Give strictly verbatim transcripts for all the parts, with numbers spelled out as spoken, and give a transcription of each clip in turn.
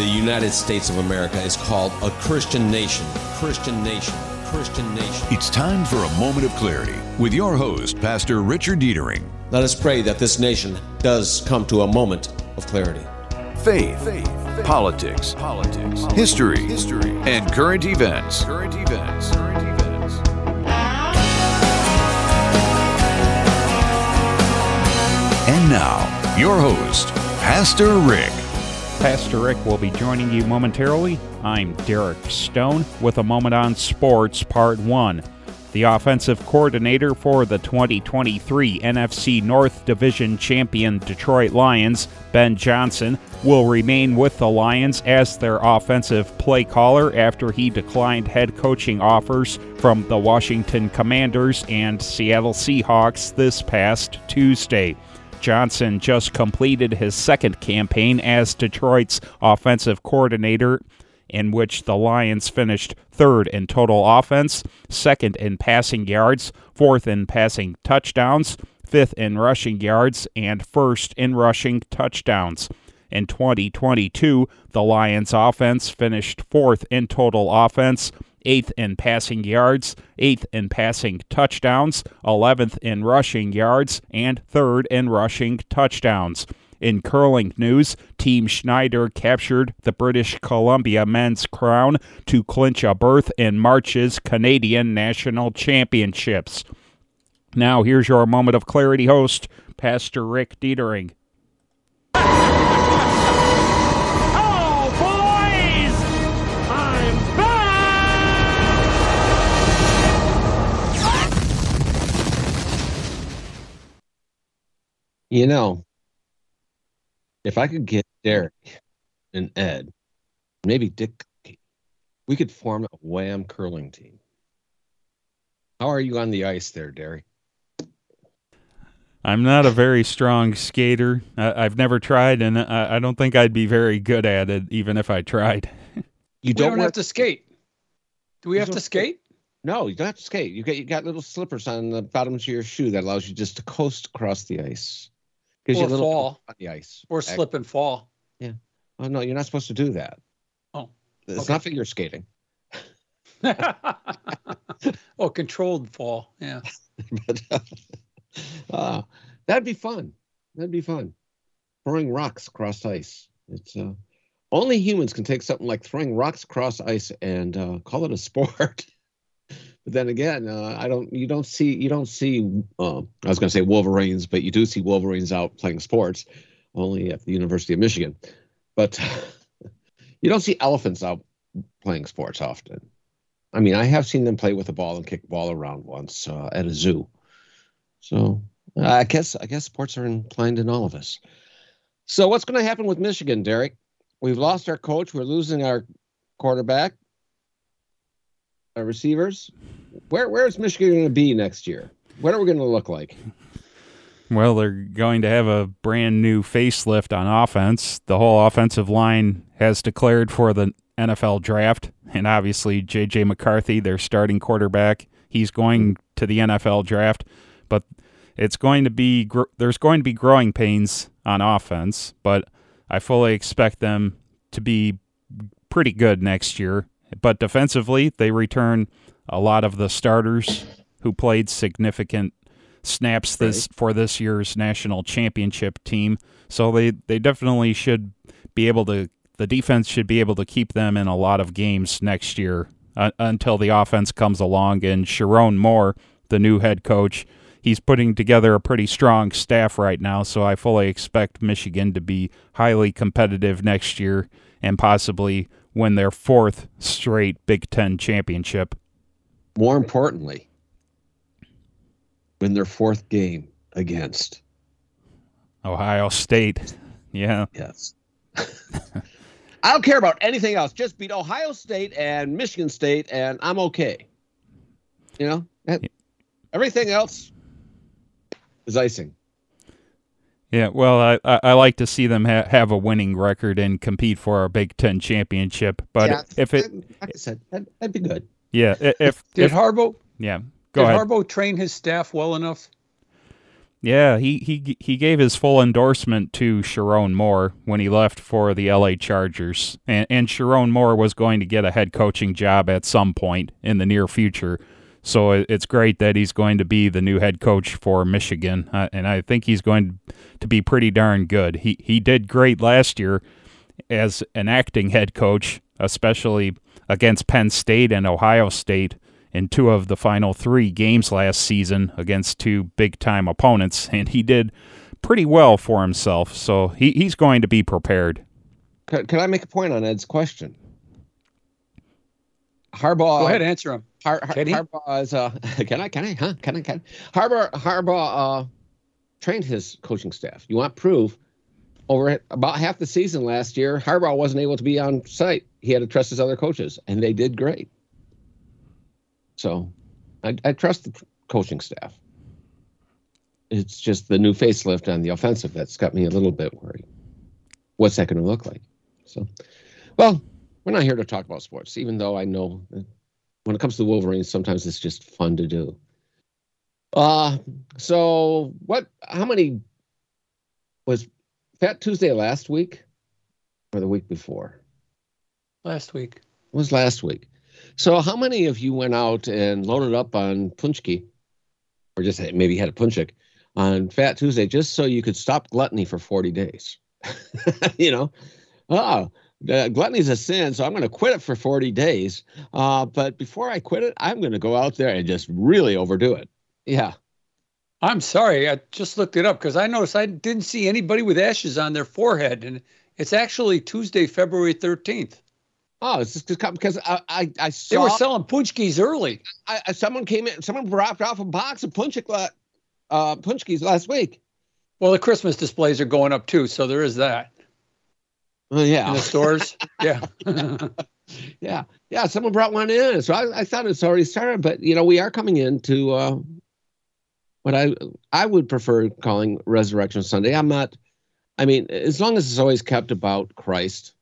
the United States of America is called a Christian nation. Christian nation. Christian nation. It's time for a moment of clarity with your host, Pastor Richard Deitering. Let us pray that this nation does come to a moment of clarity. Faith, faith, faith. Politics, politics, history, history, and current events. Current events. Current events. And now, your host, Pastor Rick. Pastor Rick will be joining you momentarily. I'm Derek Stone with a moment on sports, part one. The offensive coordinator for the twenty twenty-three N F C North Division champion Detroit Lions, Ben Johnson, will remain with the Lions as their offensive play caller after he declined head coaching offers from the Washington Commanders and Seattle Seahawks this past Tuesday. Johnson just completed his second campaign as Detroit's offensive coordinator, in which the Lions finished third in total offense, second in passing yards, fourth in passing touchdowns, fifth in rushing yards, and first in rushing touchdowns. In twenty twenty-two, the Lions offense finished fourth in total offense, eighth in passing yards, eighth in passing touchdowns, eleventh in rushing yards, and third in rushing touchdowns. In curling news, Team Schneider captured the British Columbia men's crown to clinch a berth in March's Canadian National Championships. Now here's your Moment of Clarity host, Pastor Rick Deitering. You know, if I could get Derek and Ed, maybe Dick, we could form a Wham curling team. How are you on the ice there, Derek? I'm not a very strong skater. I, I've never tried, and I, I don't think I'd be very good at it, even if I tried. You don't, don't have to skate. Do we have to skate? No, you don't have to skate. You got you got little slippers on the bottoms of your shoe that allows you just to coast across the ice. Or you fall on the ice. Or slip and fall. Yeah. Oh, no, you're not supposed to do that. Oh. It's okay. Not figure skating. Oh, controlled fall. Yeah. But, uh, uh, that'd be fun. That'd be fun. Throwing rocks across ice. It's uh, only humans can take something like throwing rocks across ice and uh, call it a sport. But then again, uh, I don't. You don't see. You don't see. Uh, I was going to say Wolverines, but you do see Wolverines out playing sports, only at the University of Michigan. But you don't see elephants out playing sports often. I mean, I have seen them play with a ball and kick ball around once uh, at a zoo. So uh, I guess I guess sports are inclined in all of us. So what's going to happen with Michigan, Derek? We've lost our coach. We're losing our quarterback. Our receivers. Where where is Michigan going to be next year? What are we going to look like? Well, they're going to have a brand new facelift on offense. The whole offensive line has declared for the N F L draft, and obviously J J McCarthy, their starting quarterback, he's going to the N F L draft. But it's going to be gr- there's going to be growing pains on offense, but I fully expect them to be pretty good next year. But defensively, they return a lot of the starters who played significant snaps this for this year's national championship team. So they, they definitely should be able to – the defense should be able to keep them in a lot of games next year uh, until the offense comes along. And Sherrone Moore, the new head coach, he's putting together a pretty strong staff right now, so I fully expect Michigan to be highly competitive next year and possibly – win their fourth straight Big Ten championship. More importantly, win their fourth game against Ohio State. Yeah. Yes. I don't care about anything else. Just beat Ohio State and Michigan State, and I'm okay. You know, that, yeah. Everything else is icing. Yeah, well, I, I, I like to see them ha- have a winning record and compete for a Big Ten championship. But yeah, if it, like I said, that'd, that'd be good. Yeah, if, if did if, Harbaugh? Yeah, go did ahead. Harbaugh train his staff well enough? Yeah, he he he gave his full endorsement to Sherrone Moore when he left for the L A. Chargers, and, and Sherrone Moore was going to get a head coaching job at some point in the near future, so it's great that he's going to be the new head coach for Michigan, uh, and I think he's going to be pretty darn good. He, he did great last year as an acting head coach, especially against Penn State and Ohio State, in two of the final three games last season against two big-time opponents, and he did pretty well for himself, so he, he's going to be prepared. Can, can I make a point on Ed's question? Harbaugh... Go ahead, answer him. Har, Har, can Harbaugh is... Uh, can I? Can I? Huh? Can I? Can I? Harbaugh, Harbaugh uh, trained his coaching staff. You want proof? Over about half the season last year, Harbaugh wasn't able to be on site. He had to trust his other coaches, and they did great. So I, I trust the coaching staff. It's just the new facelift on the offensive that's got me a little bit worried. What's that going to look like? So, well, we're not here to talk about sports, even though I know that when it comes to the Wolverines, sometimes it's just fun to do. Uh, so what, how many was Fat Tuesday last week or the week before? Last week. It was last week. So how many of you went out and loaded up on Pączki, or just maybe had a Pączek on Fat Tuesday just so you could stop gluttony for forty days? You know, oh, uh, gluttony is a sin, so I'm going to quit it for forty days. Uh, but before I quit it, I'm going to go out there and just really overdo it. Yeah. I'm sorry. I just looked it up because I noticed I didn't see anybody with ashes on their forehead. And it's actually Tuesday, February thirteenth. Oh, it's just because I, I, I saw... They were selling Pączkis early. I, I, someone came in, someone dropped off a box of Pączki, uh, Pączkis last week. Well, the Christmas displays are going up too, so there is that. Well, yeah. In the stores, yeah. Yeah, yeah, someone brought one in, so I, I thought it's already started, but, you know, we are coming into uh, what I I would prefer calling Resurrection Sunday. I'm not, I mean, as long as it's always kept about Christ,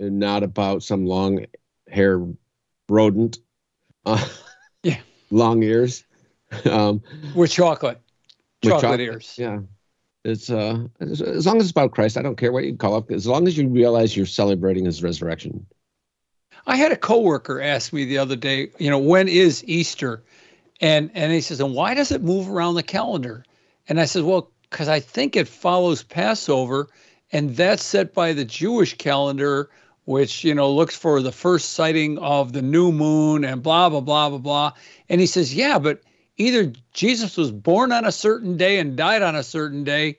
and not about some long hair rodent, uh, yeah, long ears. Um, with chocolate, chocolate, with chocolate ears. Yeah, it's uh, as, as long as it's about Christ, I don't care what you call it. As long as you realize you're celebrating His resurrection. I had a coworker ask me the other day, you know, when is Easter? And and he says, and why does it move around the calendar? And I said, well, because I think it follows Passover, and that's set by the Jewish calendar, which, you know, looks for the first sighting of the new moon and blah, blah, blah, blah, blah. And he says, yeah, but either Jesus was born on a certain day and died on a certain day,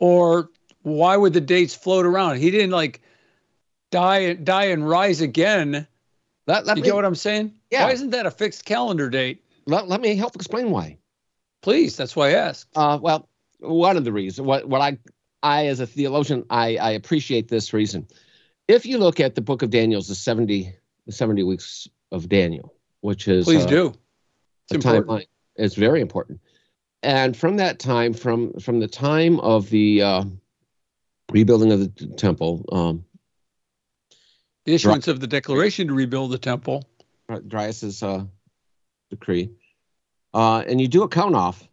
or why would the dates float around? He didn't, like, die, die and rise again. Let, let you me, get what I'm saying? Yeah. Why isn't that a fixed calendar date? Let, let me help explain why. Please, that's why I asked. Uh, well, one of the reasons, what, what I, I as a theologian, I, I appreciate this reason. If you look at the Book of Daniel, the seventy, the seventy weeks of Daniel, which is please uh, do, it's timeline. It's very important. And from that time, from from the time of the uh, rebuilding of the temple, um, the issuance Dri- of the declaration to rebuild the temple, Darius's uh, decree, uh, and you do a count off,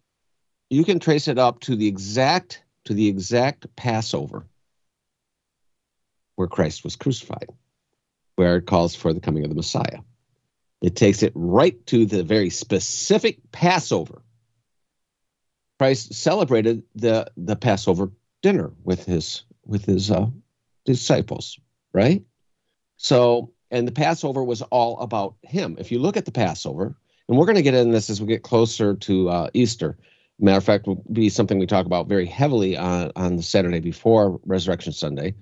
you can trace it up to the exact to the exact Passover, where Christ was crucified, where it calls for the coming of the Messiah. It takes it right to the very specific Passover. Christ celebrated the, the Passover dinner with his with his uh, disciples, right? So, and the Passover was all about him. If you look at the Passover, and we're going to get into this as we get closer to uh, Easter. Matter of fact, will be something we talk about very heavily on, on the Saturday before Resurrection Sunday.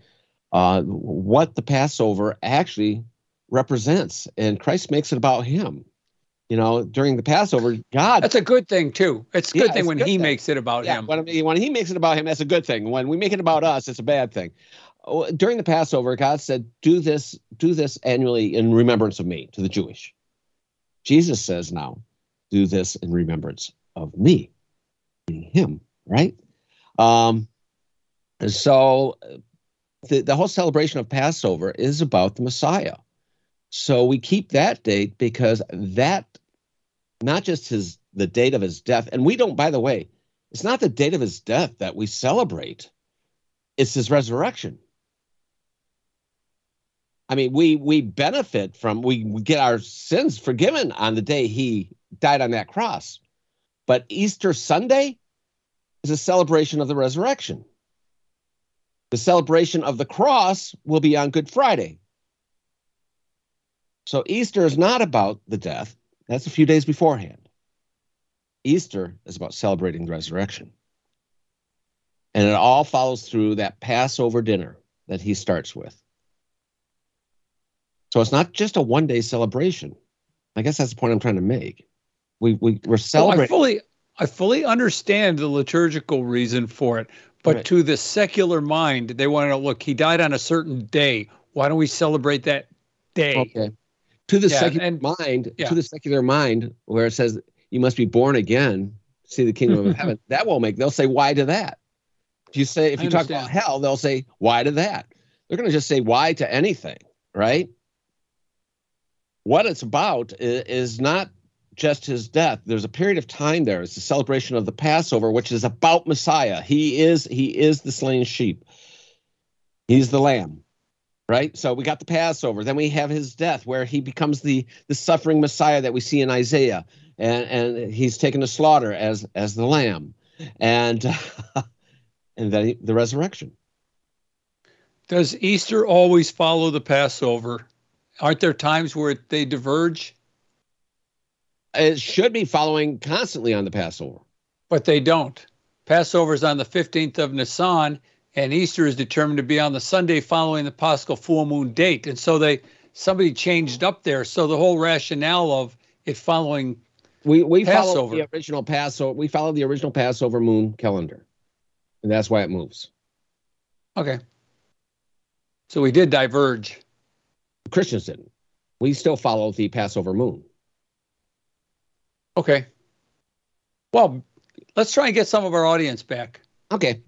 Uh, what the Passover actually represents, and Christ makes it about him. You know, during the Passover, God... That's a good thing, too. It's a good yeah, thing when good he thing. makes it about yeah, him. When, when he makes it about him, that's a good thing. When we make it about us, it's a bad thing. During the Passover, God said, do this, do this annually in remembrance of me, to the Jewish. Jesus says now, do this in remembrance of me, meaning him, right? Um, so... The, the whole celebration of Passover is about the Messiah. So we keep that date because that, not just his the date of his death, and we don't, by the way, It's not the date of his death that we celebrate. It's his resurrection. I mean, we we benefit from, we, we get our sins forgiven on the day he died on that cross. But Easter Sunday is a celebration of the resurrection. The celebration of the cross will be on Good Friday. So Easter is not about the death. That's a few days beforehand. Easter is about celebrating the resurrection. And it all follows through that Passover dinner that he starts with. So it's not just a one-day celebration. I guess that's the point I'm trying to make. We, we, we're celebrating. Oh, I fully, I fully understand the liturgical reason for it. But right. To the secular mind, they want to look, he died on a certain day. Why don't we celebrate that day? Okay. To the yeah, secular and, mind, yeah. to the secular mind, where it says you must be born again, see the kingdom of heaven, that won't make, they'll say, why to that? If you say, if you talk about hell, they'll say, why to that? They're going to just say, why to anything, right? What it's about is not just his death. There's a period of time there. It's the celebration of the Passover, which is about Messiah. He is, he is the slain sheep. He's the lamb, right? So we got the Passover. Then we have his death, where he becomes the, the suffering Messiah that we see in Isaiah. And, and he's taken to slaughter as, as the lamb. And, and then the resurrection. Does Easter always follow the Passover? Aren't there times where they diverge? It should be following constantly on the Passover. But they don't. Passover is on the fifteenth of Nisan, and Easter is determined to be on the Sunday following the Paschal full moon date. And so they somebody changed up there. So the whole rationale of it following we we follow the original Passover. We follow the original Passover moon calendar, and that's why it moves. Okay. So we did diverge. Christians didn't. We still follow the Passover moon. Okay. Well, let's try and get some of our audience back. Okay.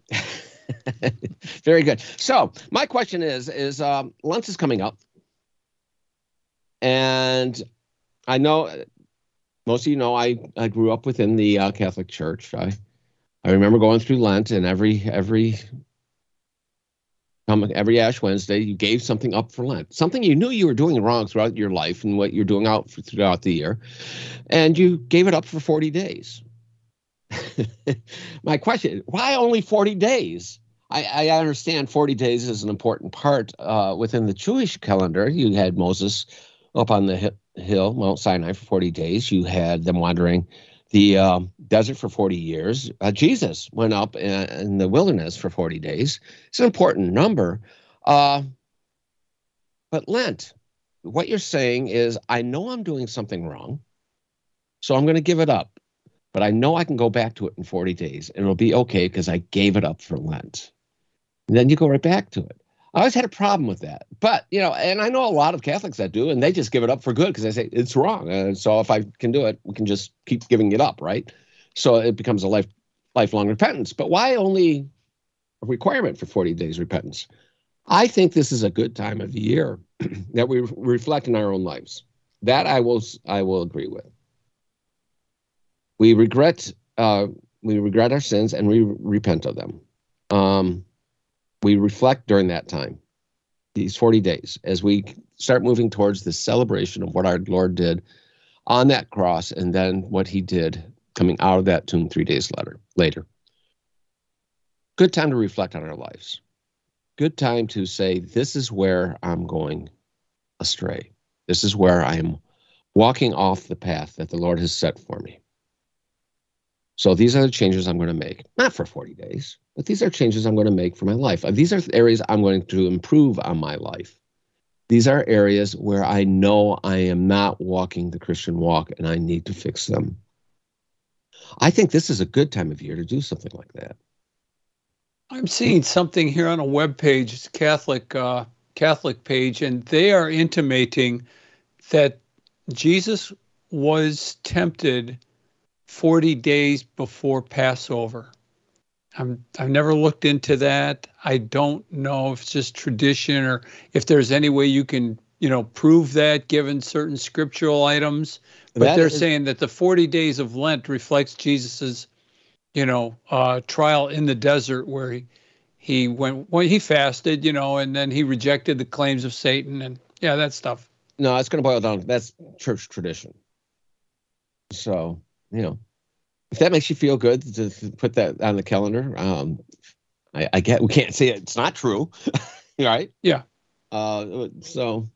Very good. So my question is, is um, Lent is coming up. And I know most of you know I, I grew up within the uh, Catholic Church. I I remember going through Lent, and every every um, every Ash Wednesday you gave something up for Lent, something you knew you were doing wrong throughout your life and what you're doing out for, throughout the year, and you gave it up for forty days. My question, why only forty days? I, I understand forty days is an important part uh, within the Jewish calendar. You had Moses up on the hill, Mount Sinai, for forty days. You had them wandering the um, desert for forty years. Uh, Jesus went up in, in the wilderness for forty days. It's an important number. Uh, but Lent, what you're saying is, I know I'm doing something wrong, so I'm going to give it up. But I know I can go back to it in forty days, and it'll be okay because I gave it up for Lent. And then you go right back to it. I always had a problem with that. But, you know, and I know a lot of Catholics that do, and they just give it up for good because they say it's wrong. And so if I can do it, we can just keep giving it up, right? So it becomes a life, lifelong repentance. But why only a requirement for forty days repentance? I think this is a good time of the year that we reflect in our own lives. That I will, I will agree with. We regret, uh, we regret our sins, and we repent of them. Um, we reflect during that time, these forty days, as we start moving towards the celebration of what our Lord did on that cross, and then what he did coming out of that tomb three days later. Later. Good time to reflect on our lives. Good time to say, this is where I'm going astray. This is where I'm walking off the path that the Lord has set for me. So these are the changes I'm going to make, not for forty days, but these are changes I'm going to make for my life. These are areas I'm going to improve on my life. These are areas where I know I am not walking the Christian walk, and I need to fix them. I think this is a good time of year to do something like that. I'm seeing something here on a web page, it's a Catholic, uh, Catholic page, and they are intimating that Jesus was tempted forty days before Passover. I'm, I've never looked into that. I don't know if it's just tradition or if there's any way you can, you know, prove that given certain scriptural items. But that they're is, saying that the forty days of Lent reflects Jesus's, you know, uh, trial in the desert where he, he went, well, he fasted, you know, and then he rejected the claims of Satan and yeah, that stuff. No, that's going to boil down. That's church tradition. So, you know, if that makes you feel good to, to put that on the calendar, um, I, I get, we can't say it. It's not true. Right? Yeah. Uh, so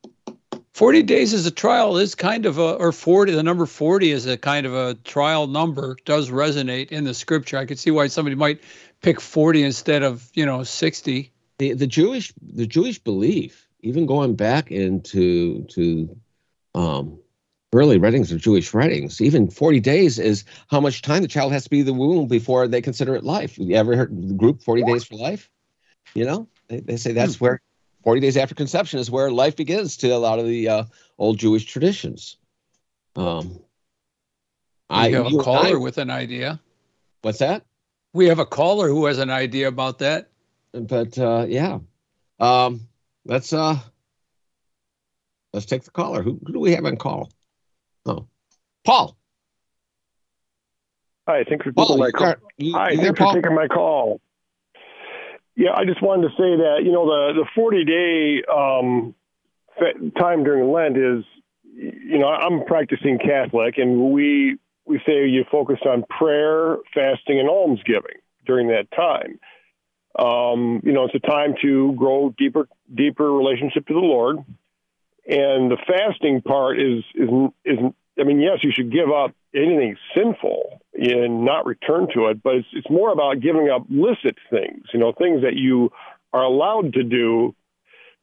forty days as a trial is kind of a, or forty, the number forty is a kind of a trial number, does resonate in the scripture. I could see why somebody might pick forty instead of, you know, sixty. The the Jewish the Jewish belief, even going back into to um, early writings of Jewish writings, even forty days is how much time the child has to be in the womb before they consider it life. You ever heard the group forty Days for Life? You know, they, they say that's hmm. where. forty days after conception is where life begins to a lot of the uh, old Jewish traditions. Um, I have a caller I, with an idea. What's that? We have a caller who has an idea about that. But uh, yeah, um, let's uh, let's take the caller. Who, who do we have on call? Oh, Paul. Hi, thanks for taking my call. Hi, thanks for taking my call. Yeah, I just wanted to say that, you know, the, the forty-day um, time during Lent is, you know, I'm practicing Catholic, and we we say you focus on prayer, fasting, and almsgiving during that time. Um, you know, it's a time to grow deeper deeper relationship to the Lord, and the fasting part is is is. I mean, yes, you should give up anything sinful and not return to it, but it's it's more about giving up licit things, you know, things that you are allowed to do,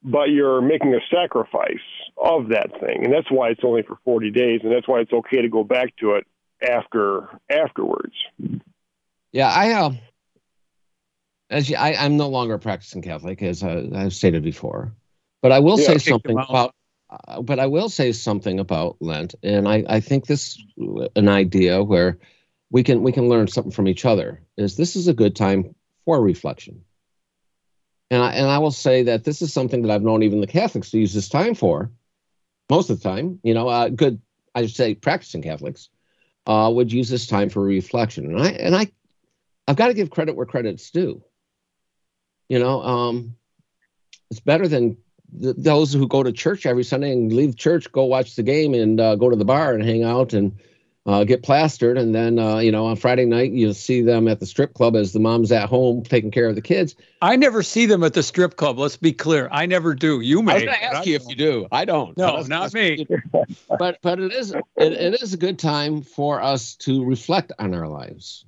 but you're making a sacrifice of that thing. And that's why it's only for forty days, and that's why it's okay to go back to it after afterwards. Yeah, I uh, as you, I, I'm no longer practicing Catholic, as I, I've stated before, but I will yeah, say something about Uh, but I will say something about Lent, and I, I think this an idea where we can we can learn something from each other is this is a good time for reflection. And I, and I will say that this is something that I've known even the Catholics to use this time for most of the time. You know, uh, good I should say practicing Catholics uh, would use this time for reflection, and I and I I've got to give credit where credit's due. You know, um, it's better than. Those who go to church every Sunday and leave church, go watch the game and uh, go to the bar and hang out and uh, get plastered. And then, uh, you know, on Friday night, you'll see them at the strip club as the mom's at home taking care of the kids. I never see them at the strip club. Let's be clear. I never do. You may. I was going to ask you if you do. I don't. No, that's, not that's, me. But but it is it, it is a good time for us to reflect on our lives.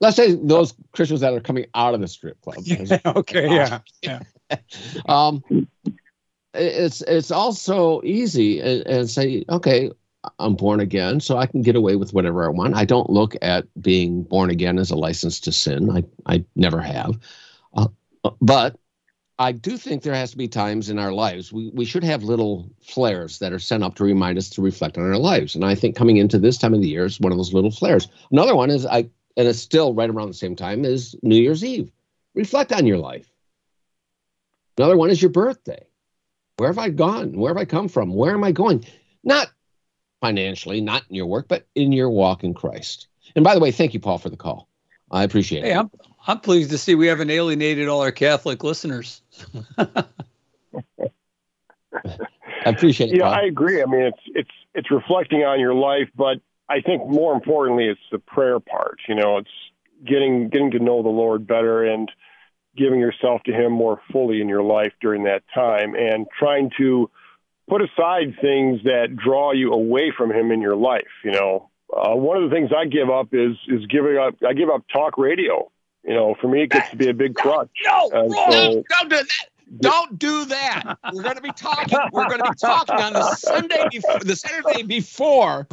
Let's say those Christians that are coming out of the strip club. Yeah, okay. Yeah. Yeah. um, It's it's also easy and, and say, okay, I'm born again, so I can get away with whatever I want. I don't look at being born again as a license to sin. I, I never have. Uh, but I do think there has to be times in our lives. We, we should have little flares that are sent up to remind us to reflect on our lives. And I think coming into this time of the year is one of those little flares. Another one is, I and it's still right around the same time, is New Year's Eve. Reflect on your life. Another one is your birthday. Where have I gone? Where have I come from? Where am I going? Not financially, not in your work, but in your walk in Christ. And by the way, thank you, Paul, for the call. I appreciate it. Hey, I'm, I'm pleased to see we haven't alienated all our Catholic listeners. I appreciate it, Yeah, Paul. I agree. I mean, it's, it's, it's reflecting on your life, but I think more importantly, it's the prayer part. You know, it's getting, getting to know the Lord better and giving yourself to him more fully in your life during that time and trying to put aside things that draw you away from him in your life. You know, uh, one of the things I give up is, is giving up. I give up talk radio. You know, for me, it gets to be a big crutch. No, no, so, don't do that. Don't do that. We're going to be talking. We're going to be talking on the Sunday, before, the Saturday before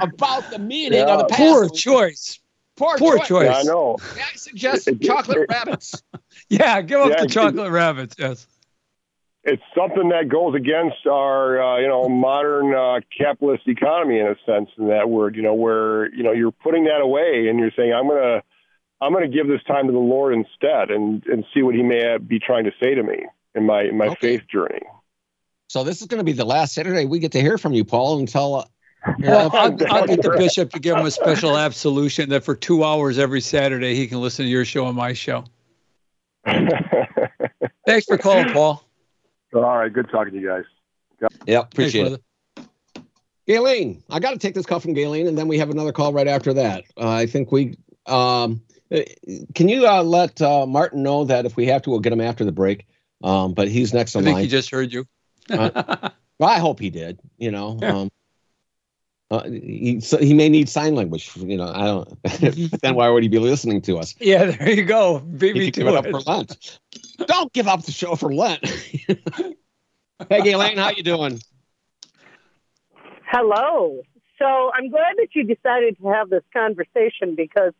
about the meaning yeah. of the Passover. Poor choice. Poor, Poor choice. choice. Yeah, I know. May I suggest chocolate rabbits? Yeah, give up yeah, the chocolate it, rabbits. Yes, it's something that goes against our, uh, you know, modern uh, capitalist economy in a sense. In that word, you know, where you know you're putting that away and you're saying, I'm gonna, I'm gonna give this time to the Lord instead, and and see what He may be trying to say to me in my in my okay. faith journey. So this is going to be the last Saturday we get to hear from you, Paul, until. Uh, Yeah, I'll, I'll get the bishop to give him a special absolution that for two hours every Saturday he can listen to your show and my show. Thanks for calling, Paul. All right, good talking to you guys. Yeah, appreciate Thanks, it. Brother. Galen, I got to take this call from Galen, and then we have another call right after that. Uh, I think we um, can you uh, let uh, Martin know that if we have to, we'll get him after the break. Um, but he's next in line. I think line. He just heard you. uh, well, I hope he did. You know, yeah. um, uh, he, so he may need sign language. You know, I don't. But then why would he be listening to us? Yeah, there you go. Beat me to it. Up for Lent. Don't give up the show for Lent. Hey, Galen, how you doing? Hello. So I'm glad that you decided to have this conversation because,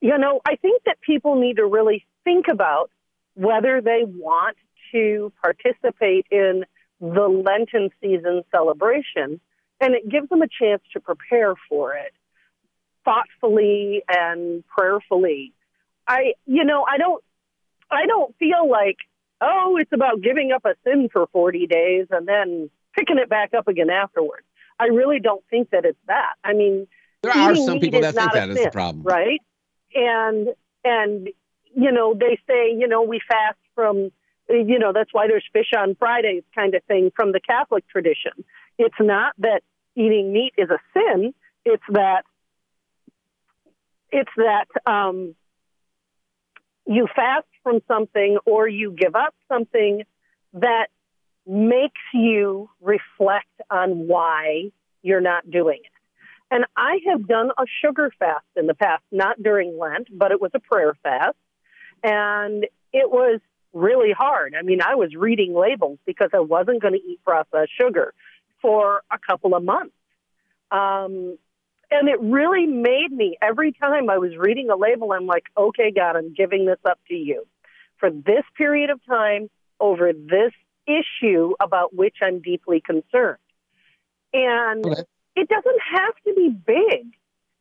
you know, I think that people need to really think about whether they want to participate in the Lenten season celebration, and it gives them a chance to prepare for it thoughtfully and prayerfully. I, you know, I don't, I don't feel like, oh, it's about giving up a sin for forty days and then picking it back up again afterwards. I really don't think that it's that. I mean, there are some people that think that is the problem, right? And and you know, they say, you know, we fast from, you know, that's why there's fish on Fridays kind of thing from the Catholic tradition. It's not that eating meat is a sin. It's that it's that um, you fast from something or you give up something that makes you reflect on why you're not doing it. And I have done a sugar fast in the past, not during Lent, but it was a prayer fast. And it was really hard. I mean, I was reading labels because I wasn't going to eat processed sugar for a couple of months. Um, and it really made me, every time I was reading a label, I'm like, okay, God, I'm giving this up to you for this period of time over this issue about which I'm deeply concerned. And okay. It doesn't have to be big.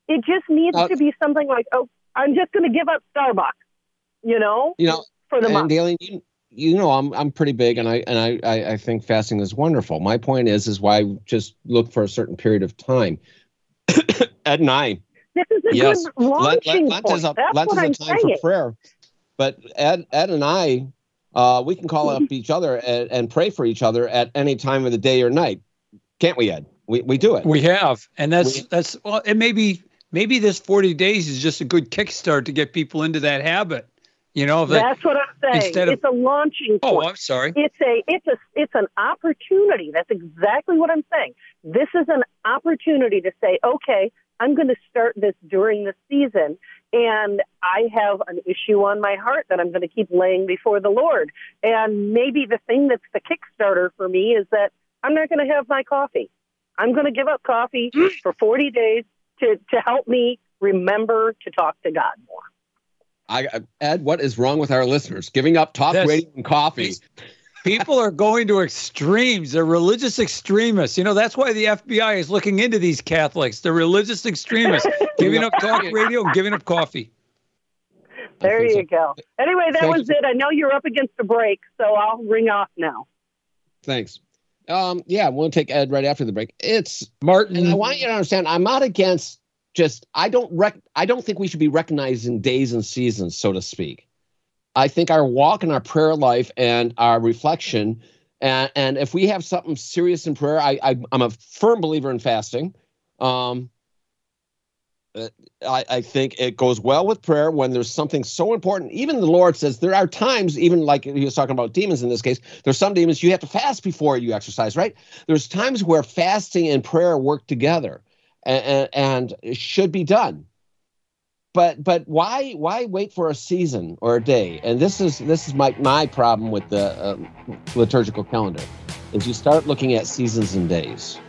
It just needs uh, to be something like, oh, I'm just going to give up Starbucks, you know, you know for the and month. Daily, you, you know, I'm I'm pretty big, and I and I, I, I think fasting is wonderful. My point is, is why just look for a certain period of time. Ed and I, this is a yes, good launching Lent, Lent, Lent point. Is a, That's Lent what is I'm a time saying. For prayer. But Ed, Ed and I, uh, we can call up each other and, and pray for each other at any time of the day or night, can't we, Ed? We we do it. We have, and that's we, that's well. It may be, maybe this forty days is just a good kickstart to get people into that habit. You know, that's they, what I'm saying. It's of, a launching point. Oh, I'm sorry. It's a it's a it's an opportunity. That's exactly what I'm saying. This is an opportunity to say, okay, I'm going to start this during the season, and I have an issue on my heart that I'm going to keep laying before the Lord. And maybe the thing that's the kickstarter for me is that I'm not going to have my coffee. I'm going to give up coffee for forty days to, to help me remember to talk to God more. I, Ed, what is wrong with our listeners? Giving up talk, radio, and coffee. People are going to extremes. They're religious extremists. You know, that's why the F B I is looking into these Catholics. They're religious extremists, giving up talk radio and giving up coffee. There you so. go. Anyway, that Thanks. was it. I know you're up against the break, so I'll ring off now. Thanks. Um, yeah, we'll take Ed right after the break. It's Martin. And I want you to understand, I'm not against just, I don't rec- I don't think we should be recognizing days and seasons, so to speak. I think our walk and our prayer life and our reflection, and, and if we have something serious in prayer, I, I, I'm a firm believer in fasting. Um, I, I think it goes well with prayer when there's something so important. Even the Lord says there are times, even like he was talking about demons in this case, there's some demons you have to fast before you exercise, right? There's times where fasting and prayer work together and, and, and should be done. But but why why wait for a season or a day? And this is this is my, my problem with the uh, liturgical calendar is you start looking at seasons and days.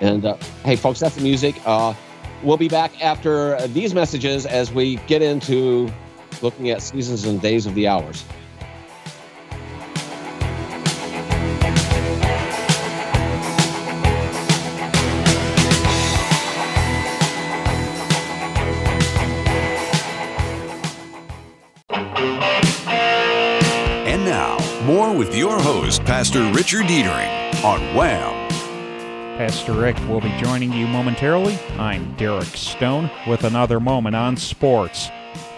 And uh, hey, folks, that's the music. Uh, We'll be back after these messages as we get into looking at seasons and days of the hours. And now, more with your host, Pastor Richard Deitering on Wham! Pastor Rick will be joining you momentarily. I'm Derek Stone with another moment on sports.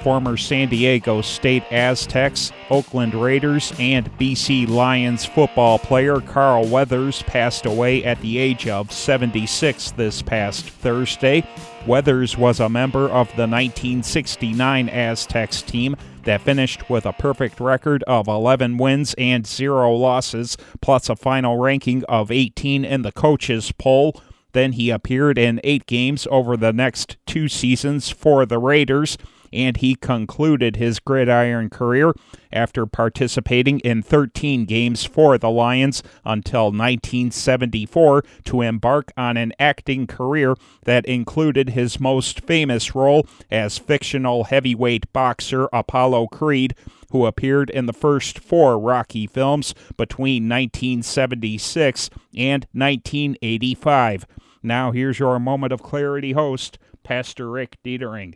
Former San Diego State Aztecs, Oakland Raiders, and B C Lions football player Carl Weathers passed away at the age of seventy-six this past Thursday. Weathers was a member of the nineteen sixty-nine Aztecs team that finished with a perfect record of eleven wins and zero losses, plus a final ranking of eighteen in the coaches' poll. Then he appeared in eight games over the next two seasons for the Raiders, and he concluded his gridiron career after participating in thirteen games for the Lions until nineteen seventy-four to embark on an acting career that included his most famous role as fictional heavyweight boxer Apollo Creed, who appeared in the first four Rocky films between nineteen seventy-six and nineteen eighty-five. Now here's your Moment of Clarity host, Pastor Rick Deitering.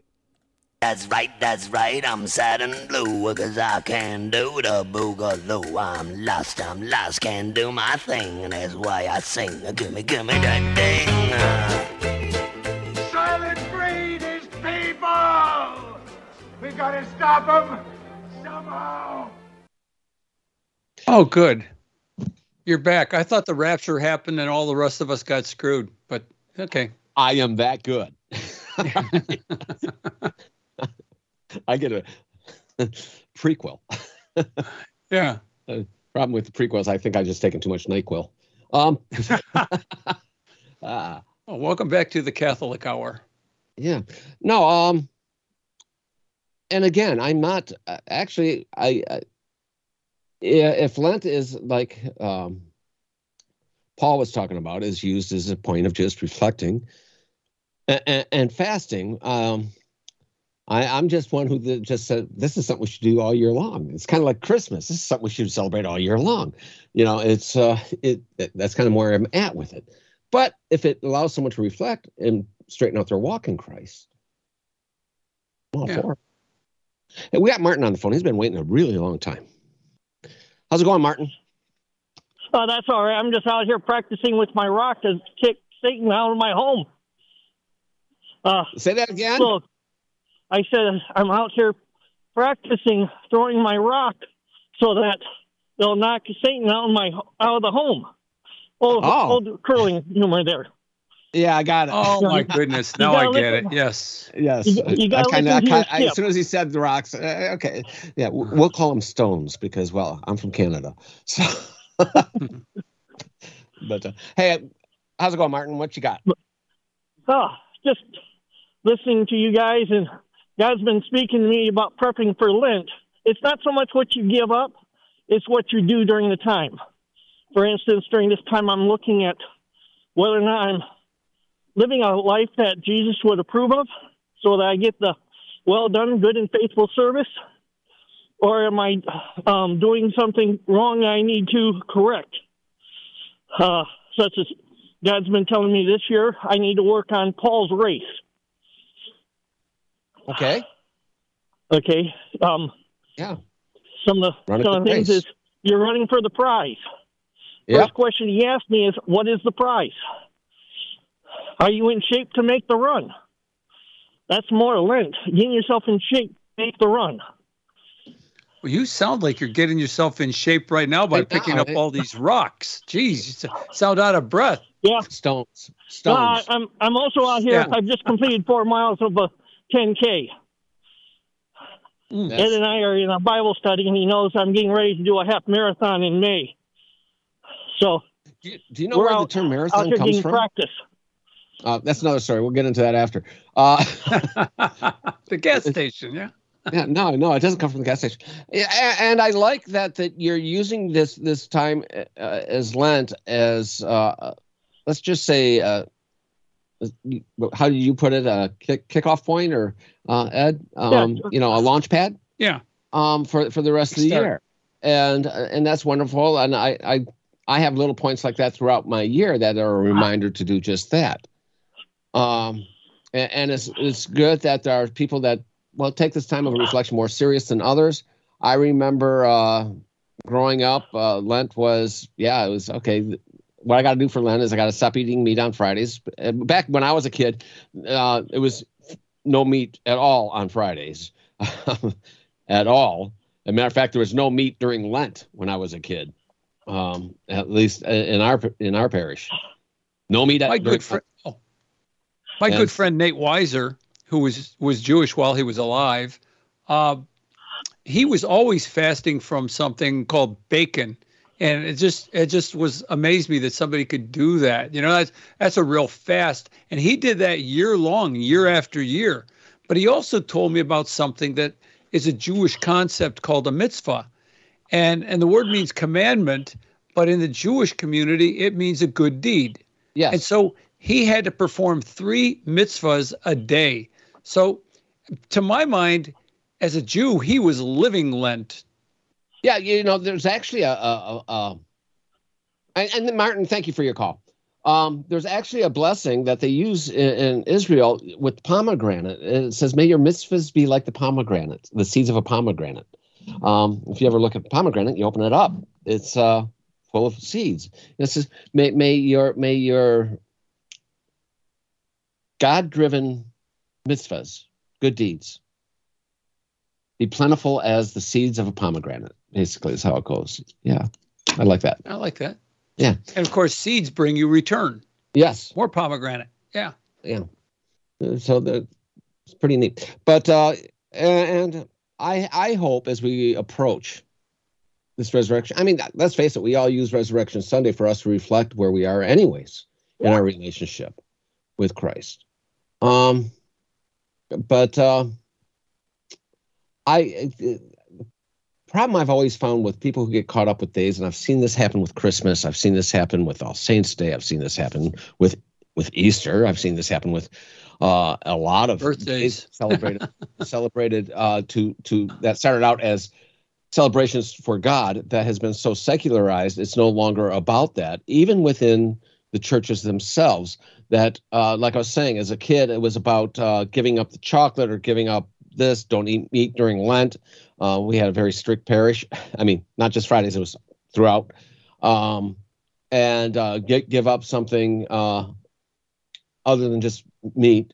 That's right, that's right, I'm sad and blue, 'cause I can't do the boogaloo. I'm lost, I'm lost, can't do my thing, and that's why I sing. Gimme, gimme that ding. Silent breed is people! We gotta stop them somehow! Oh, good. You're back. I thought the rapture happened and all the rest of us got screwed, but okay. I am that good. I get a prequel. Yeah. The problem with the prequels, I think I've just taken too much NyQuil. Um, uh, well, welcome back to the Catholic Hour. Yeah. No. Um. And again, I'm not uh, actually. I, I. If Lent is like um, Paul was talking about, is used as a point of just reflecting, and, and, and fasting. Um, I, I'm just one who the, just said, this is something we should do all year long. It's kind of like Christmas. This is something we should celebrate all year long. You know, it's uh, it, it that's kind of where I'm at with it. But if it allows someone to reflect and straighten out their walk in Christ, I'm all yeah. for it. Hey, we got Martin on the phone. He's been waiting a really long time. How's it going, Martin? Oh, that's all right. I'm just out here practicing with my rock to kick Satan out of my home. Uh, Say that again? Look. I said, I'm out here practicing throwing my rock so that they'll knock Satan out of, my, out of the home. Old, oh, old curling humor there. Yeah, I got it. Oh, my goodness. Now I get listen. it. Yes. Yes. You, you got to listen I, As soon as he said the rocks, uh, okay. Yeah, we'll, we'll call them stones because, well, I'm from Canada. So, But, uh, hey, how's it going, Martin? What you got? Oh, just listening to you guys, and God's been speaking to me about prepping for Lent. It's not so much what you give up, it's what you do during the time. For instance, during this time, I'm looking at whether or not I'm living a life that Jesus would approve of so that I get the well done, good and faithful service, or am I um, doing something wrong I need to correct? Uh, such as God's been telling me this year, I need to work on Paul's race. Okay. Okay. Um, yeah. Some of the, some of the things is you're running for the prize. Yep. First question he asked me is, what is the prize? Are you in shape to make the run? That's more Lent. Getting yourself in shape to make the run. Well, you sound like you're getting yourself in shape right now by I picking know. up all these rocks. Jeez, you sound out of breath. Yeah. Stones. Stones. Uh, I'm, I'm also out here. Yeah. I've just completed four miles of a ten K. Mm, Ed and I are in a Bible study, and he knows I'm getting ready to do a half marathon in May. So, do you, do you know where out, the term marathon comes from? Practice. Uh, that's another story. We'll get into that after. Uh, the gas station, yeah. yeah. No, no, it doesn't come from the gas station. Yeah, and I like that that you're using this this time uh, as Lent as uh, let's just say. Uh, How did you put it? A kick, kickoff point, or uh, Ed? Um, yeah. You know, a launch pad. Yeah. Um, for for the rest of the Start. year, and and that's wonderful. And I, I I have little points like that throughout my year that are a reminder to do just that. Um, and, and it's it's good that there are people that well take this time of reflection more serious than others. I remember uh, growing up, uh, Lent was yeah, it was okay. what I got to do for Lent is I got to stop eating meat on Fridays. Back when I was a kid, uh, it was no meat at all on Fridays, at all. As a matter of fact, there was no meat during Lent when I was a kid, um, at least in our in our parish. No meat. My, at, good, fr- oh. My and, good friend Nate Weiser, who was was Jewish while he was alive, uh, he was always fasting from something called bacon. And it just it just was amazed me that somebody could do that. You know, that's that's a real fast. And he did that year long, year after year. But he also told me about something that is a Jewish concept called a mitzvah. And and the word means commandment, but in the Jewish community, it means a good deed. Yes. And so he had to perform three mitzvahs a day. So to my mind, as a Jew, he was living Lent. Yeah, you know, there's actually a, a, a, a and, and Martin, thank you for your call. Um, there's actually a blessing that they use in, in Israel with pomegranate. It says, "May your mitzvahs be like the pomegranate, the seeds of a pomegranate." Um, if you ever look at pomegranate, you open it up; it's uh, full of seeds. And it says, "May may your may your God-driven mitzvahs, good deeds, be plentiful as the seeds of a pomegranate." Basically, is how it goes. Yeah, I like that. I like that. Yeah. And of course, seeds bring you return. Yes. More pomegranate. Yeah. Yeah. So that's pretty neat. But uh, and I I hope as we approach this resurrection. I mean, let's face it. We all use Resurrection Sunday for us to reflect where we are, anyways, in yeah. our relationship with Christ. Um, but. Uh, I, the problem I've always found with people who get caught up with days, and I've seen this happen with Christmas, I've seen this happen with All Saints Day, I've seen this happen with with Easter, I've seen this happen with uh, a lot of birthdays celebrated celebrated uh, to to that started out as celebrations for God that has been so secularized, it's no longer about that, even within the churches themselves. That, uh, like I was saying, as a kid, it was about uh, giving up the chocolate or giving up this, don't eat meat during Lent. Uh, we had a very strict parish. I mean, not just Fridays, it was throughout. Um, and uh, get, give up something uh, other than just meat.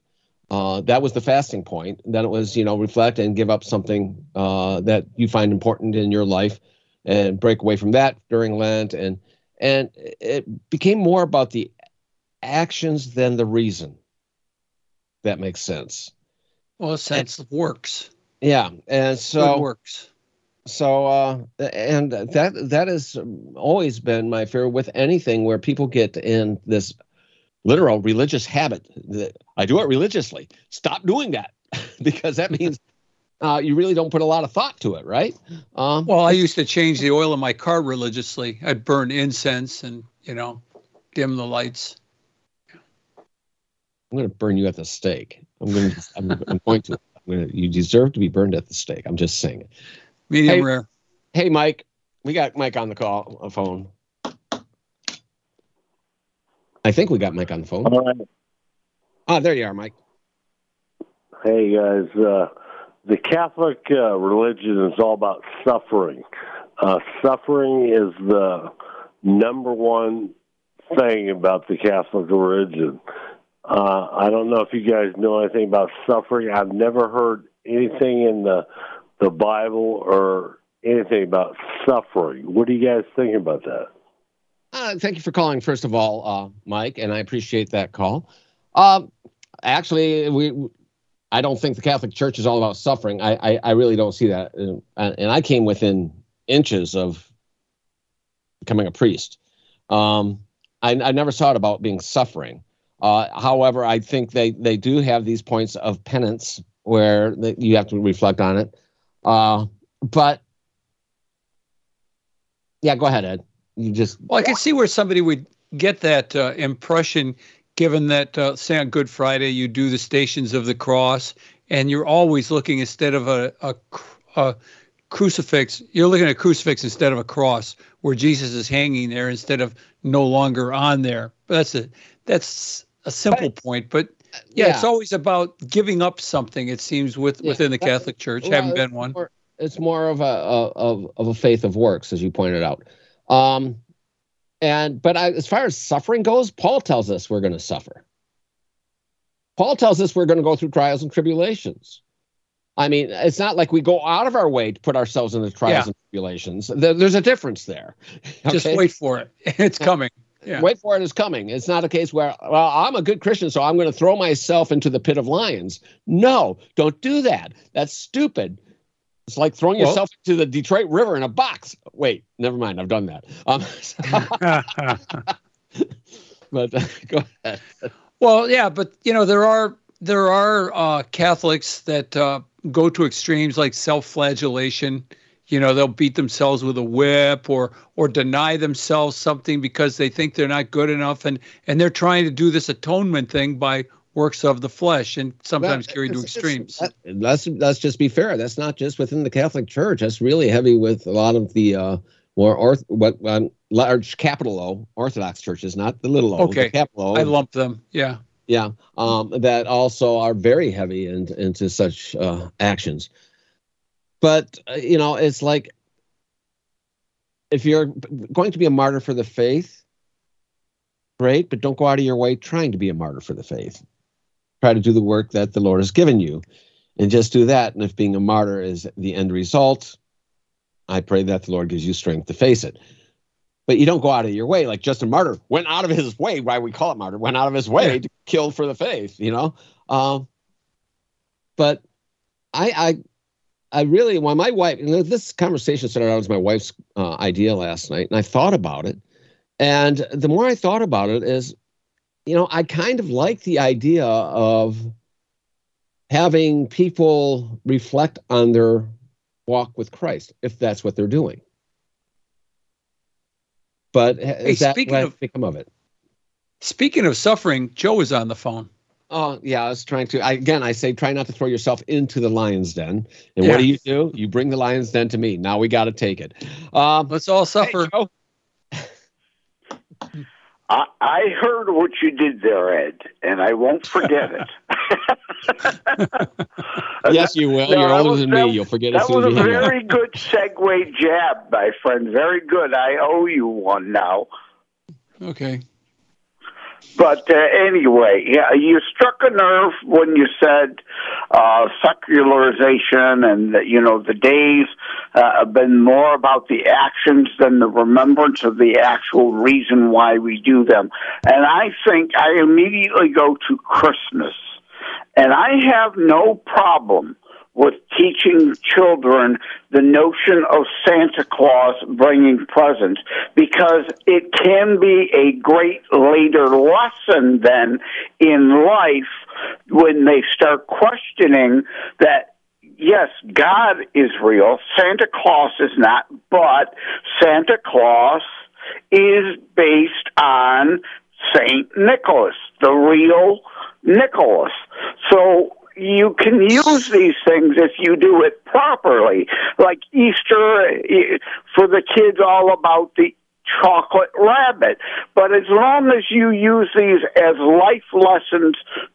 Uh, that was the fasting point. Then it was, you know, reflect and give up something uh, that you find important in your life and break away from that during Lent. And, and it became more about the actions than the reason. That makes sense. Well, a sense it works. Yeah, and so it works. So, uh, and that that has always been my fear with anything where people get in this literal religious habit. That I do it religiously. Stop doing that because that means uh, you really don't put a lot of thought to it, right? Um, well, I used to change the oil in my car religiously. I'd burn incense and, you know, dim the lights. I'm going to burn you at the stake. I'm going to. I'm, I'm going to. I'm going to. You deserve to be burned at the stake. I'm just saying it. Medium hey, rare. Hey, Mike. We got Mike on the call on phone. I think we got Mike on the phone. Ah, right. oh, there you are, Mike. Hey guys, uh, the Catholic uh, religion is all about suffering. Uh, suffering is the number one thing about the Catholic religion. Uh, I don't know if you guys know anything about suffering. I've never heard anything in the the Bible or anything about suffering. What do you guys think about that? Uh, thank you for calling, first of all, uh, Mike, and I appreciate that call. Um, actually, we I don't think the Catholic Church is all about suffering. I, I, I really don't see that. And, and I came within inches of becoming a priest. Um, I, I never saw it about being suffering. Uh, however, I think they, they do have these points of penance where the, you have to reflect on it. Uh, but, yeah, go ahead, Ed. You just Well, I can see where somebody would get that uh, impression, given that, uh, say, on Good Friday, you do the Stations of the Cross, and you're always looking instead of a, a, a crucifix, you're looking at a crucifix instead of a cross, where Jesus is hanging there instead of no longer on there. But that's it. That's a simple but, point, but yeah, yeah, it's always about giving up something. It seems with yeah, within the Catholic Church, well, having been one, more, it's more of a of of a faith of works, as you pointed out. Um, And but I, as far as suffering goes, Paul tells us we're going to suffer. Paul tells us we're going to go through trials and tribulations. I mean, it's not like we go out of our way to put ourselves into trials yeah. and tribulations. There, there's a difference there. Okay? Just wait for it. It's coming. Yeah. Wait for it. It's coming. It's not a case where, well, I'm a good Christian, so I'm going to throw myself into the pit of lions. No, don't do that. That's stupid. It's like throwing well, yourself into the Detroit River in a box. Wait, never mind. I've done that. Um, but uh, go ahead. Well, yeah, but, you know, there are there are uh, Catholics that uh, go to extremes like self-flagellation. You know, they'll beat themselves with a whip or or deny themselves something because they think they're not good enough. And, and they're trying to do this atonement thing by works of the flesh and sometimes well, carried to extremes. That, let's, let's just be fair. That's not just within the Catholic Church. That's really heavy with a lot of the uh, more orth, what, um, large capital O Orthodox churches, not the little o. Okay, the capital O. I lump them, yeah. Yeah, um, that also are very heavy in, into such uh, actions. But, uh, you know, it's like if you're going to be a martyr for the faith, great, but don't go out of your way trying to be a martyr for the faith. Try to do the work that the Lord has given you and just do that. And if being a martyr is the end result, I pray that the Lord gives you strength to face it. But you don't go out of your way. Like Justin Martyr went out of his way, why we call it martyr, went out of his way yeah. to kill for the faith, you know? Um, but I, I, I really, when my wife, and this conversation started out as my wife's uh, idea last night, and I thought about it. And the more I thought about it is, you know, I kind of like the idea of having people reflect on their walk with Christ, if that's what they're doing. But is hey, that what of, become of it? Speaking of suffering, Joe is on the phone. Oh, yeah, I was trying to. I, again, I say try not to throw yourself into the lion's den. And yeah. what do you do? You bring the lion's den to me. Now we got to take it. Um, Let's all suffer. Hey, Joe. I heard what you did there, Ed, and I won't forget it. Yes, you will. No, You're older was, than that, me. You'll forget it soon. That was a very out. good segue jab, my friend. Very good. I owe you one now. Okay. But uh, anyway, yeah, you struck a nerve when you said uh, secularization and, you know, the days uh, have been more about the actions than the remembrance of the actual reason why we do them. And I think I immediately go to Christmas. And I have no problem with teaching children the notion of Santa Claus bringing presents, because it can be a great later lesson then in life when they start questioning that, yes, God is real, Santa Claus is not, but Santa Claus is based on Saint Nicholas, the real Nicholas. So you can use these things if you do it properly. Like Easter, for the kids, all about the chocolate rabbit. But as long as you use these as life lessons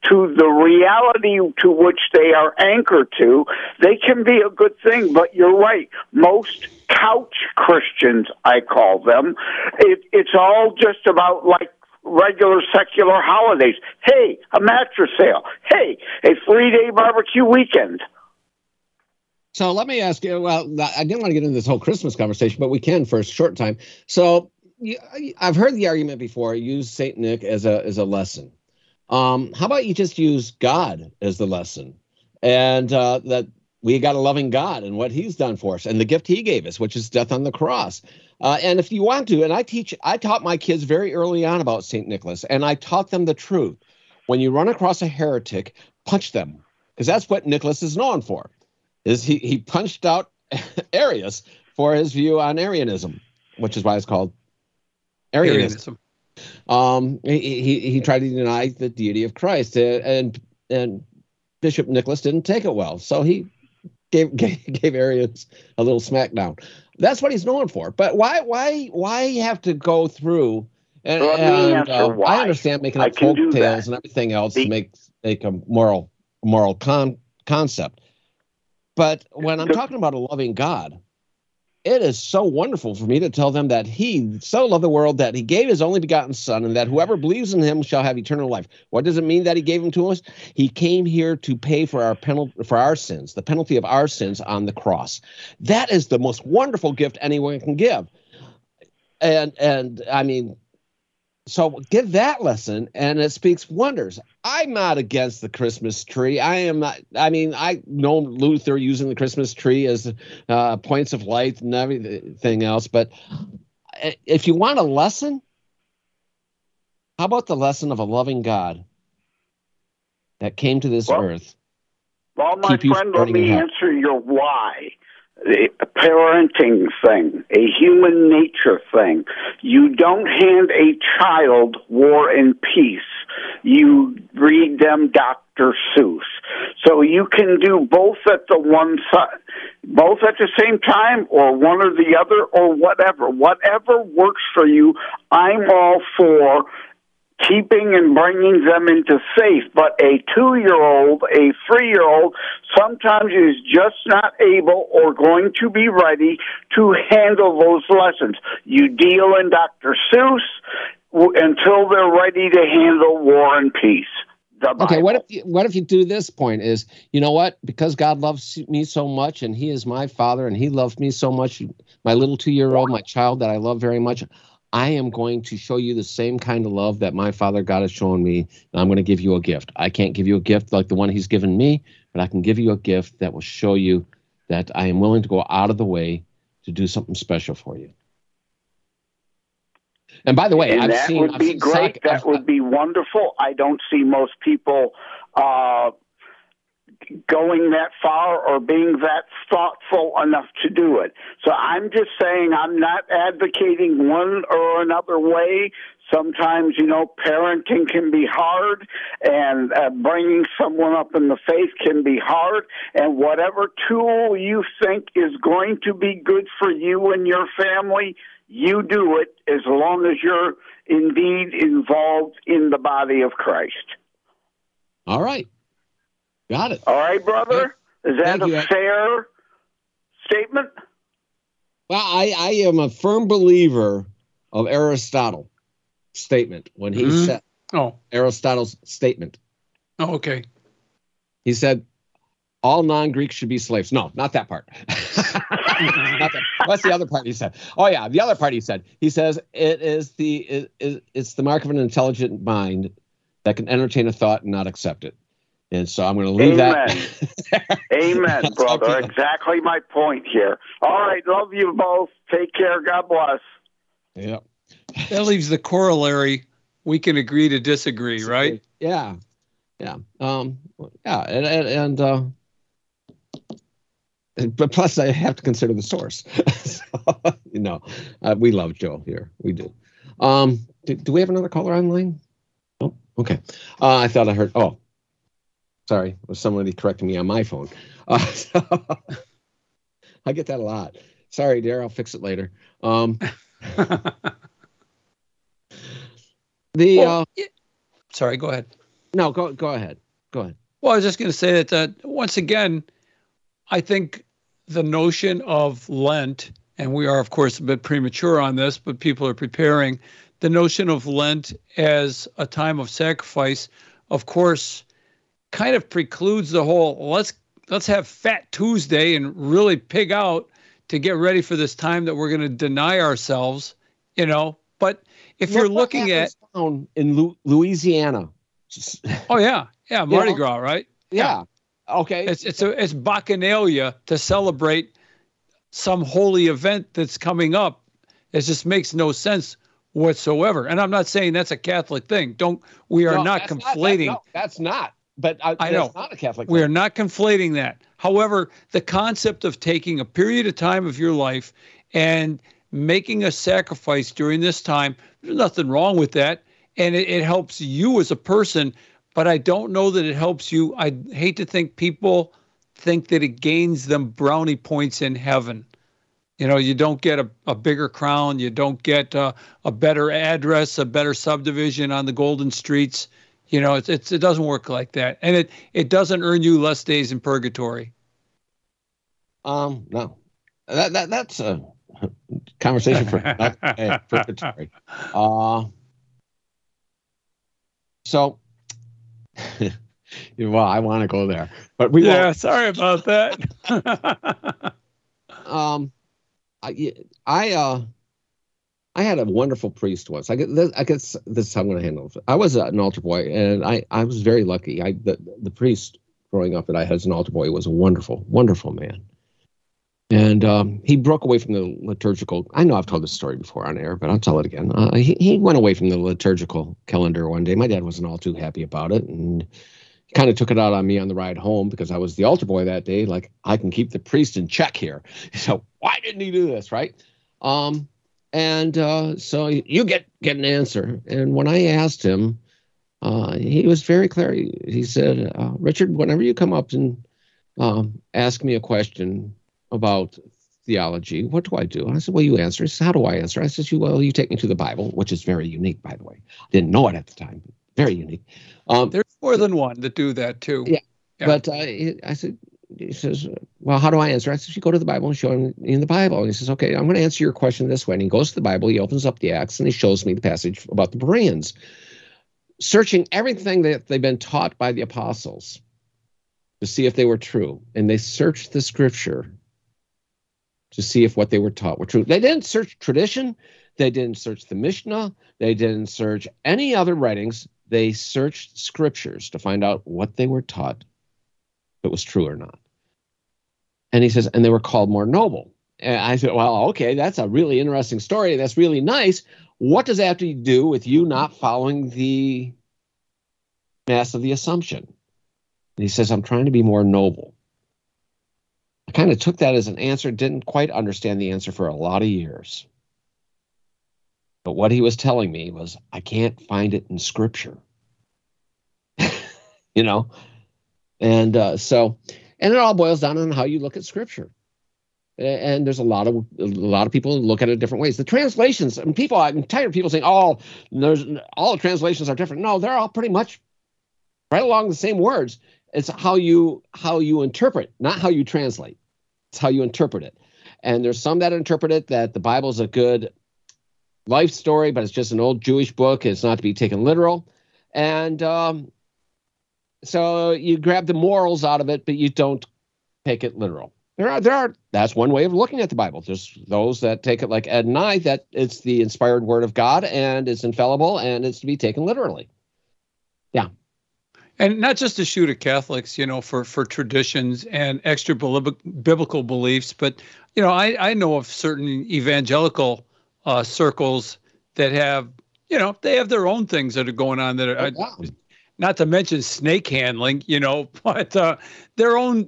to the reality to which they are anchored to, they can be a good thing. But you're right. Most couch Christians, I call them, it, it's all just about like regular secular holidays. Hey, a mattress sale. Hey, a three-day barbecue weekend. So let me ask you, well, I didn't want to get into this whole Christmas conversation, but we can for a short time. So I've heard the argument before, use Saint Nick as a as a lesson. Um, how about you just use God as the lesson? And uh, that we got a loving God and what he's done for us and the gift he gave us, which is death on the cross. Uh, and if you want to, and I teach, I taught my kids very early on about Saint Nicholas, and I taught them the truth. When you run across a heretic, punch them, because that's what Nicholas is known for. Is he he punched out Arius for his view on Arianism, which is why it's called Arianism. Arianism. Um, he, he he tried to deny the deity of Christ, and and Bishop Nicholas didn't take it well, so he gave gave, gave Arius a little smackdown. That's what he's known for. But why why why have to go through and, and uh, I understand making up folk tales and everything else the, to make make a moral moral con, concept. But when I'm the, talking about a loving God, it is so wonderful for me to tell them that he so loved the world that he gave his only begotten son, and that whoever believes in him shall have eternal life. What does it mean that he gave him to us? He came here to pay for our penalty, for our sins, the penalty of our sins on the cross. That is the most wonderful gift anyone can give. And, and I mean, so give that lesson, and it speaks wonders. I'm not against the Christmas tree. I am not. I mean, I know Luther using the Christmas tree as uh, points of light and everything else. But if you want a lesson, how about the lesson of a loving God that came to this well, earth? Well, my friend, let me answer your why. A parenting thing, a human nature thing. You don't hand a child War and Peace. You read them Doctor Seuss. So you can do both at the one side, both at the same time, or one or the other, or whatever. Whatever works for you, I'm all for keeping and bringing them into faith, but a two-year-old, a three-year-old, sometimes is just not able or going to be ready to handle those lessons. You deal in Doctor Seuss until they're ready to handle War and Peace. Okay, what if you, what if you do this point is, you know what, because God loves me so much and he is my father and he loved me so much, my little two-year-old, my child that I love very much, I am going to show you the same kind of love that my Father God has shown me, and I'm going to give you a gift. I can't give you a gift like the one he's given me, but I can give you a gift that will show you that I am willing to go out of the way to do something special for you. And by the way, and I've that seen... That would be I've great. Seen, that I've, would be wonderful. I don't see most people uh, going that far or being that thoughtful enough to do it. So I'm just saying I'm not advocating one or another way. Sometimes, you know, parenting can be hard, and uh, bringing someone up in the faith can be hard, and whatever tool you think is going to be good for you and your family, you do it as long as you're indeed involved in the body of Christ. All right. Got it. All right, brother. Is that a fair statement? Well, I, I am a firm believer of Aristotle's statement when he mm-hmm. said oh. Aristotle's statement. Oh, okay. He said all non-Greeks should be slaves. No, not that part. Not that. What's the other part he said? Oh, yeah, the other part he said. He says it is the it, it, it's the mark of an intelligent mind that can entertain a thought and not accept it. And so I'm going to leave Amen. that. Amen, brother. Okay. Exactly my point here. All right. Love you both. Take care. God bless. Yeah. That leaves the corollary. We can agree to disagree, right? Yeah. Yeah. Um, yeah. And, and, and uh, but plus I have to consider the source. So, you know, uh, we love Joe here. We do. Um, do, do we have another caller online? Oh, okay. Uh, I thought I heard. Oh. Sorry, was somebody correcting me on my phone? Uh, so, I get that a lot. Sorry, dear, I'll fix it later. Um, the well, uh, it, sorry, go ahead. No, go go ahead. Go ahead. Well, I was just going to say that uh, once again, I think the notion of Lent, and we are of course a bit premature on this, but people are preparing. The notion of Lent as a time of sacrifice, of course, kind of precludes the whole let's let's have Fat Tuesday and really pig out to get ready for this time that we're going to deny ourselves, you know. But if what, you're looking at down in Lu- Louisiana, oh yeah, yeah, Mardi you know? Gras, right? Yeah. yeah, okay. It's it's a it's bacchanalia to celebrate some holy event that's coming up. It just makes no sense whatsoever. And I'm not saying that's a Catholic thing. Don't we are no, not that's conflating. Not, that, no, that's not. But I, I know not a Catholic we are not conflating that. However, the concept of taking a period of time of your life and making a sacrifice during this time, there's nothing wrong with that. And it, it helps you as a person, but I don't know that it helps you. I hate to think people think that it gains them brownie points in heaven. You know, you don't get a, a bigger crown. You don't get a, a better address, a better subdivision on the golden streets. You know, it's, it's, it doesn't work like that. And it, it doesn't earn you less days in purgatory. Um, no. that, that that's a conversation for uh, purgatory. Uh, so, well, I want to go there, but we yeah. Won't. Sorry about that. um, I I uh, I had a wonderful priest once. I get this, I guess this is how I'm going to handle it. I was an altar boy, and I, I was very lucky. I the, the priest growing up that I had as an altar boy was a wonderful, wonderful man. And um, he broke away from the liturgical. I know I've told this story before on air, but I'll tell it again. Uh, he, he went away from the liturgical calendar one day. My dad wasn't all too happy about it, and he kind of took it out on me on the ride home because I was the altar boy that day. Like, I can keep the priest in check here. So why didn't he do this, right? Um, and uh, so you get get an answer. And when I asked him, uh, he was very clear. He, he said, uh, Richard, whenever you come up and um, ask me a question about theology, what do I do? And I said, well, you answer. He said, how do I answer? I said, well, you take me to the Bible, which is very unique, by the way. I didn't know it at the time. Very unique. Um, There's more than one that do that, too. Yeah. yeah. But uh, I said, he says, well, how do I answer? I said, you go to the Bible and show him in the Bible. And he says, okay, I'm going to answer your question this way. And he goes to the Bible, he opens up the Acts, and he shows me the passage about the Bereans, searching everything that they've been taught by the apostles to see if they were true. And they searched the scripture to see if what they were taught were true. They didn't search tradition. They didn't search the Mishnah. They didn't search any other writings. They searched scriptures to find out what they were taught, if it was true or not. And he says, and they were called more noble. And I said, well, okay, that's a really interesting story. That's really nice. What does that have to do with you not following the Mass of the Assumption? And he says, I'm trying to be more noble. I kind of took that as an answer, didn't quite understand the answer for a lot of years. But what he was telling me was, I can't find it in Scripture. you know? And uh, so, and it all boils down on how you look at Scripture. And there's a lot of a lot of people who look at it different ways. The translations, and people, I'm tired of people saying, oh, there's, all the translations are different. No, they're all pretty much right along the same words. It's how you how you interpret, not how you translate. It's how you interpret it. And there's some that interpret it that the Bible's a good life story, but it's just an old Jewish book. It's not to be taken literal. And um, so you grab the morals out of it, but you don't take it literal. There are there are that's one way of looking at the Bible. There's those that take it like Ed and I, that it's the inspired word of God and it's infallible and it's to be taken literally. Yeah. And not just to shoot at Catholics, you know, for, for traditions and extra biblical beliefs, but, you know, I, I know of certain evangelical uh, circles that have, you know, they have their own things that are going on that are, oh, wow. I, not to mention snake handling, you know, but uh, their own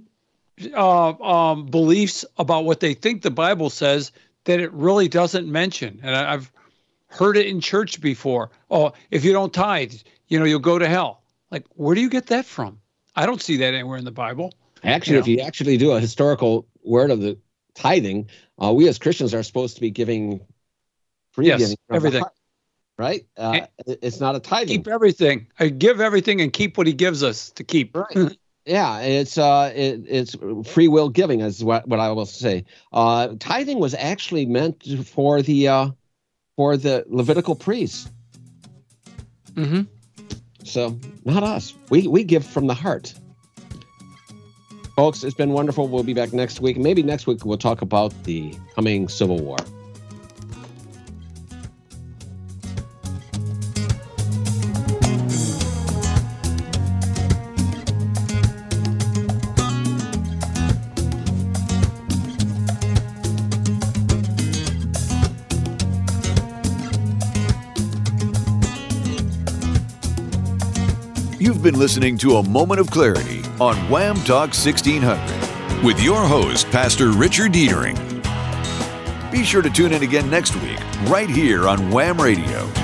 uh, um, beliefs about what they think the Bible says that it really doesn't mention. And I, I've heard it in church before. Oh, if you don't tithe, you know, you'll go to hell. Like, where do you get that from? I don't see that anywhere in the Bible. Actually, you know? If you actually do a historical word of the tithing, uh, we as Christians are supposed to be giving free yes, giving everything, heart, right? Uh, it's not a tithing. Keep everything. I give everything and keep what he gives us to keep. Right. Yeah, it's uh, it, it's free will giving is what what I will say. Uh, tithing was actually meant for the uh, for the Levitical priests. Mm-hmm. So, not us. We we give from the heart. Folks, it's been wonderful. We'll be back next week. Maybe next week we'll talk about the coming Civil War. Been listening to A Moment of Clarity on Wham Talk sixteen hundred with your host, Pastor Richard Deitering. Be sure to tune in again next week right here on Wham Radio.